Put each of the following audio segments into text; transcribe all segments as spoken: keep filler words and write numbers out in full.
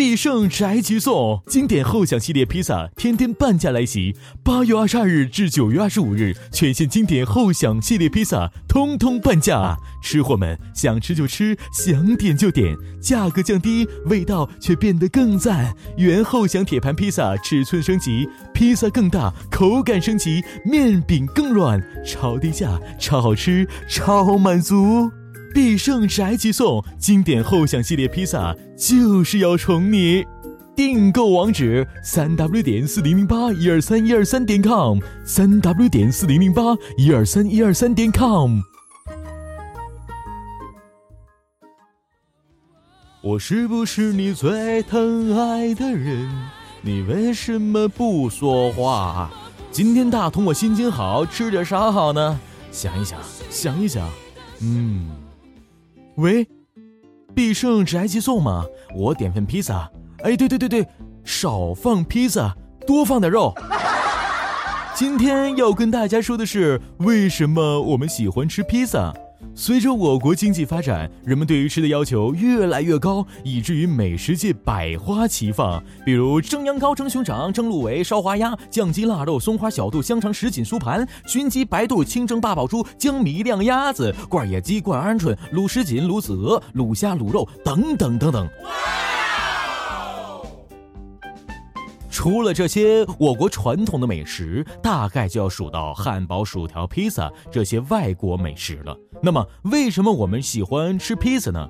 必胜宅急送，经典厚享系列披萨天天半价来袭！八月二十二日至九月二十五日，全线经典厚享系列披萨通通半价，吃货们想吃就吃，想点就点，价格降低，味道却变得更赞。原厚享铁盘披萨尺寸升级，披萨更大，口感升级，面饼更软，超低价，超好吃，超满足！必胜宅急送，经典厚享系列披萨就是要宠你！订购网址：三 w 点四零零八一二三一二三点 com， 三 w 点四零零八一二三一二三点 com。我是不是你最疼爱的人？你为什么不说话？今天大同我心情好，吃点啥好呢？想一想，想一想，嗯。喂，必胜宅急送吗？我点份披萨。哎，对对对对，少放披萨，多放点肉。今天要跟大家说的是，为什么我们喜欢吃披萨？随着我国经济发展，人们对于吃的要求越来越高，以至于美食界百花齐放，比如蒸羊羔、蒸熊掌、蒸鹿尾、烧花鸭、酱鸡、腊肉、松花小肚、香肠、什锦、酥盘、熏鸡、白肚、清蒸八宝猪、江米晾鸭子、罐野鸡、罐鹌鹑、卤什锦、卤子鹅、卤虾、卤肉等等等等。除了这些我国传统的美食，大概就要数到汉堡、薯条、披萨这些外国美食了。那么为什么我们喜欢吃披萨呢？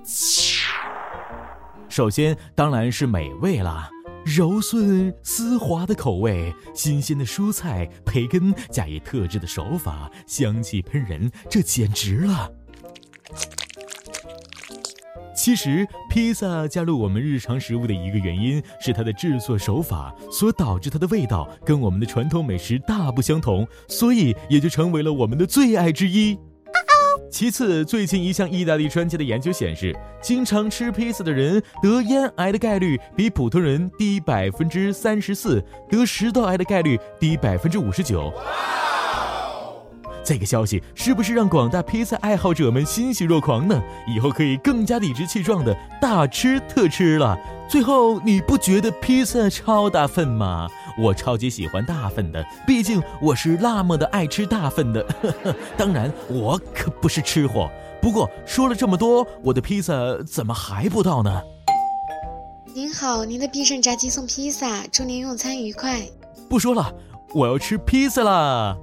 首先当然是美味啦，柔顺丝滑的口味，新鲜的蔬菜、培根，加以特制的手法，香气喷人，这简直了。其实披萨加入我们日常食物的一个原因是它的制作手法，所导致它的味道跟我们的传统美食大不相同，所以也就成为了我们的最爱之一。其次，最近一项意大利专家的研究显示，经常吃披萨的人得咽癌的概率比普通人低 百分之三十四， 得食道癌的概率低 百分之五十九。这个消息是不是让广大披萨爱好者们欣喜若狂呢？以后可以更加理直气壮的大吃特吃了。最后，你不觉得披萨超大份吗？我超级喜欢大份的，毕竟我是那么的爱吃大份的。呵呵，当然，我可不是吃货。不过说了这么多，我的披萨怎么还不到呢？您好，您的必胜宅急送披萨，祝您用餐愉快。不说了，我要吃披萨啦。